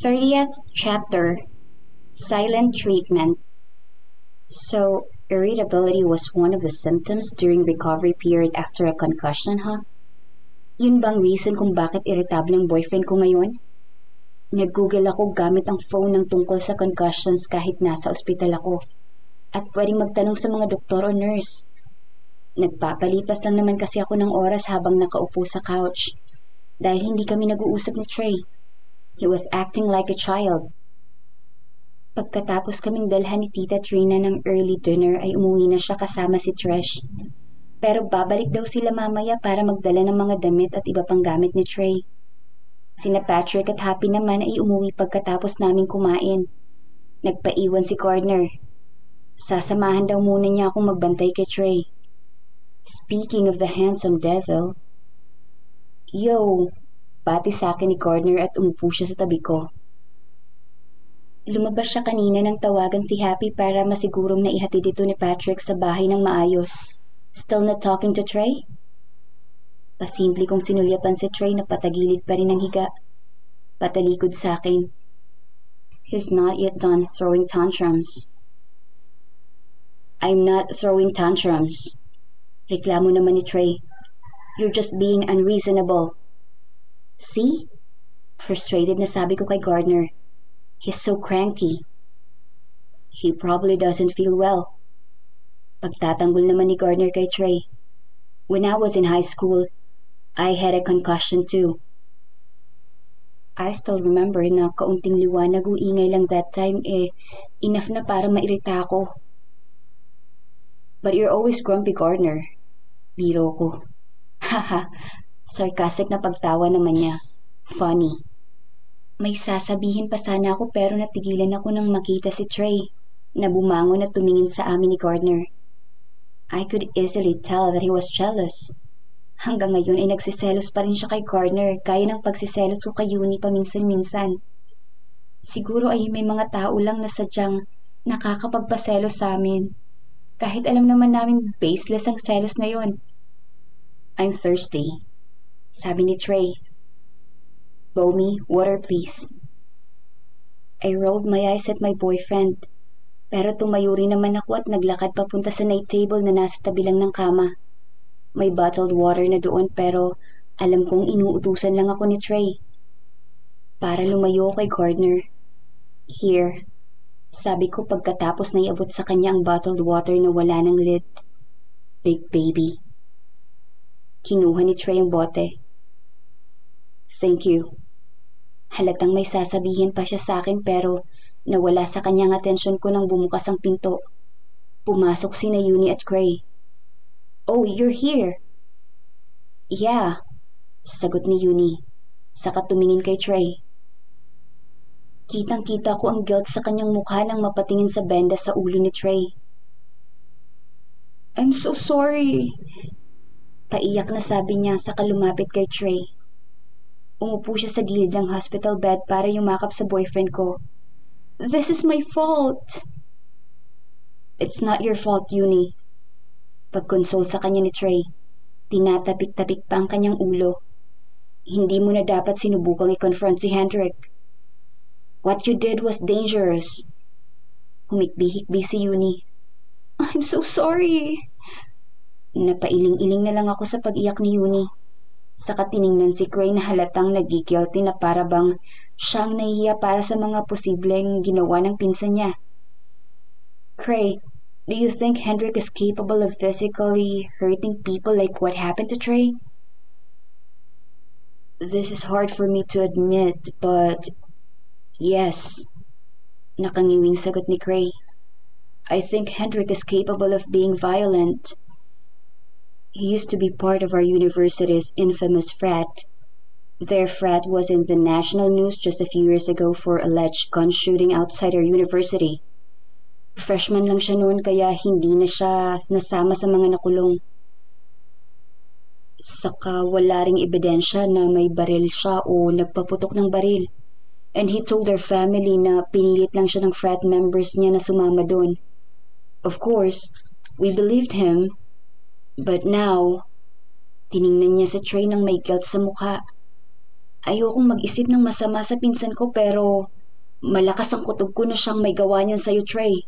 30th chapter, silent treatment. So, irritability was one of the symptoms during recovery period after a concussion, huh? Yun bang reason kung bakit irritable ang boyfriend ko ngayon? Nag-google ako gamit ang phone ng tungkol sa concussions kahit nasa ospital ako. At pwedeng magtanong sa mga doktor o nurse. Nagpapalipas lang naman kasi ako ng oras habang nakaupo sa couch. Dahil hindi kami nag-uusap ni Trey. He was acting like a child. Pagkatapos kaming dalhan ni Tita Trina ng early dinner ay umuwi na siya kasama si Trish. Pero babalik daw sila mamaya para magdala ng mga damit at iba pang gamit ni Trey. Sina Patrick at Happy naman ay umuwi pagkatapos naming kumain. Nagpaiwan si Gardner. Sasamahan daw muna niya akong magbantay kay Trey. Speaking of the handsome devil, yo, pati sa akin ni Gardner at umupo siya sa tabi ko. Lumabas siya kanina nang tawagan si Happy para masigurong na ihati dito ni Patrick sa bahay ng maayos. Still not talking to Trey? Pasimple kong sinulyapan si Trey na patagilid pa rin ang higa. Patalikod sa akin. He's not yet done throwing tantrums. I'm not throwing tantrums. Reklamo naman ni Trey. You're just being unreasonable. See? Frustrated na sabi ko kay Gardner. He's so cranky. He probably doesn't feel well. Pagtatanggol naman ni Gardner kay Trey. When I was in high school, I had a concussion too. I still remember na kaunting liwanag o ingay lang that time enough na para mairita ako. But you're always grumpy, Gardner. Biro ko. Haha, sarcastic na pagtawa naman niya. Funny. May sasabihin pa sana ako pero natigilan ako nang makita si Trey na bumangon at tumingin sa amin ni Gardner. I could easily tell that he was jealous. Hanggang ngayon ay nagsiselos pa rin siya kay Gardner gaya ng pagsiselos ko kay Yuni paminsan-minsan. Siguro ay may mga tao lang na sadyang nakakapagpaselos sa amin. Kahit alam naman namin baseless ang selos na yon. I'm thirsty, sabi ni Trey. Bomi, water please. I rolled my eyes at my boyfriend, pero tumayo rin naman ako at naglakad papunta sa night table na nasa tabi lang ng kama. May bottled water na doon pero alam kong inuutusan lang ako ni Trey. Para lumayo kay Gardner. Here, sabi ko pagkatapos na iabot sa kanya ang bottled water na wala ng lid. Big baby. Kinuha ni Trey ang bote. Thank you. Halatang may sasabihin pa siya sa akin pero nawala sa kanyang atensyon ko nang bumukas ang pinto. Pumasok sina Yuni at Gray. Oh, you're here. Yeah, sagot ni Yuni. Saka tumingin kay Trey. Kitang-kita ko ang guilt sa kanyang mukha nang mapatingin sa benda sa ulo ni Trey. I'm so sorry. Paiyak na sabi niya saka lumapit kay Trey. Umupo siya sa gilid ng hospital bed para yumakap sa boyfriend ko. This is my fault! It's not your fault, Yuni. Pag-console sa kanya ni Trey, tinatapik-tapik pa ang kanyang ulo. Hindi mo na dapat sinubukang i-confront si Hendrik. What you did was dangerous. Humikbi-hikbi si Yuni. I'm so sorry! Napailing-iling na lang ako sa pag-iyak ni Yuni. Saka tiningnan si Gray na halatang nagigilty na para bang siyang nahihiya para sa mga posibleng ginawa ng pinsan niya. Gray, do you think Hendrik is capable of physically hurting people like what happened to Trey? This is hard for me to admit, but yes, nakangiwing sagot ni Gray. I think Hendrik is capable of being violent. He used to be part of our university's infamous frat. Their frat was in the national news just a few years ago for alleged gun shooting outside our university. Freshman lang siya noon kaya hindi na siya nasama sa mga nakulong. Saka wala ring ebidensya na may baril siya o nagpaputok ng baril. And he told their family na pinilit lang siya ng frat members niya na sumama doon. Of course, we believed him. But now, tiningnan niya sa Trey ng may guilt sa mukha. Ayokong mag-isip ng masama sa pinsan ko pero malakas ang kutob ko na siyang may gawa niyan sa'yo, Trey.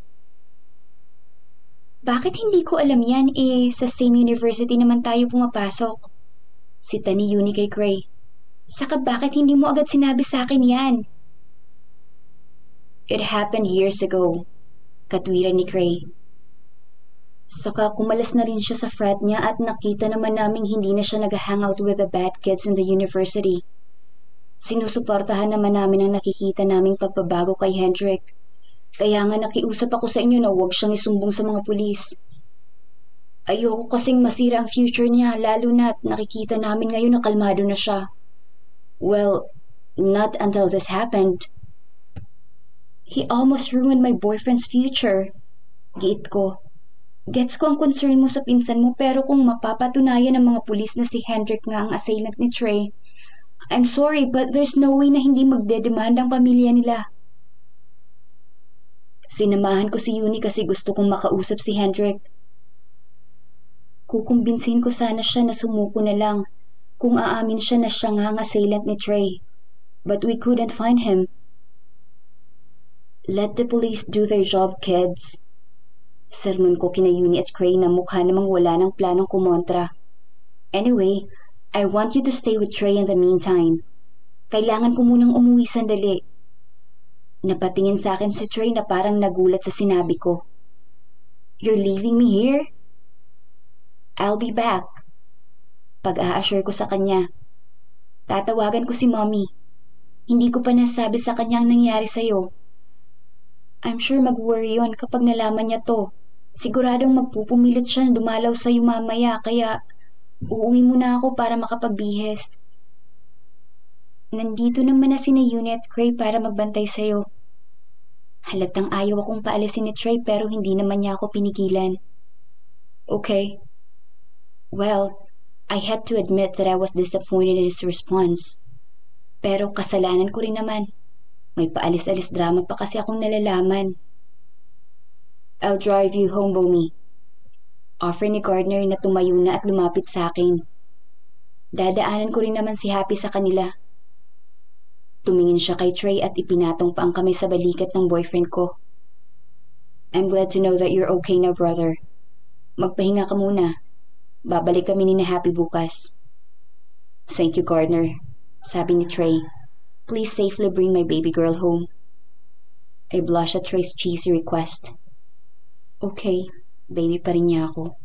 Bakit hindi ko alam yan eh, sa same university naman tayo pumapasok? Sita ni Yuni kay Trey. Saka bakit hindi mo agad sinabi sa akin yan? It happened years ago, katwira ni Trey. Saka kumalas na rin siya sa frat niya at nakita naman naming hindi na siya nag-hangout with the bad kids in the university. Sinusuportahan naman namin ang nakikita naming pagbabago kay Hendrik. Kaya nga nakiusap ako sa inyo na huwag siyang isumbong sa mga pulis. Ayoko kasing masira ang future niya, lalo na't nakikita namin ngayon na kalmado na siya. Well, not until this happened. He almost ruined my boyfriend's future. Giit ko. Gets ko ang concern mo sa pinsan mo, pero kung mapapatunayan ng mga pulis na si Hendrik nga ang assailant ni Trey, I'm sorry but there's no way na hindi magdedemand ang pamilya nila. Sinamahan ko si Yuni kasi gusto kong makausap si Hendrik. Kukumbinsin ko sana siya na sumuko na lang kung aamin siya na siya nga ang assailant ni Trey. But we couldn't find him. Let the police do their job, kids. Sermon ko kina Yuni at Trey na mukha namang wala ng planong kumontra. Anyway, I want you to stay with Trey in the meantime. Kailangan ko munang umuwi sandali. Napatingin sa akin si Trey na parang nagulat sa sinabi ko. You're leaving me here? I'll be back. Pag-a-assure ko sa kanya. Tatawagan ko si Mommy. Hindi ko pa nasabi sa kanya ang nangyari sa'yo. I'm sure mag-worry yun kapag nalaman niya to. Siguradong magpupumilit siya na dumalaw sa'yo mamaya kaya uuwi muna ako para makapagbihis. Nandito naman na sina Yuni at Trey para magbantay sa'yo. Halatang ayaw akong paalisin ni Trey pero hindi naman niya ako pinigilan. Okay. Well, I had to admit that I was disappointed in his response. Pero kasalanan ko rin naman. May paalis-alis drama pa kasi akong nalalaman. I'll drive you home, Bomi. Offer ni Gardner na tumayo na at lumapit sa akin. Dadaanan ko rin naman si Happy sa kanila. Tumingin siya kay Trey at ipinatong pa ang kamay sa balikat ng boyfriend ko. I'm glad to know that you're okay na, brother. Magpahinga ka muna. Babalik kami ni Happy bukas. Thank you, Gardner. Sabi ni Trey, please safely bring my baby girl home. I blush at Trey's cheesy request. Okay, baby pa rin niya ako.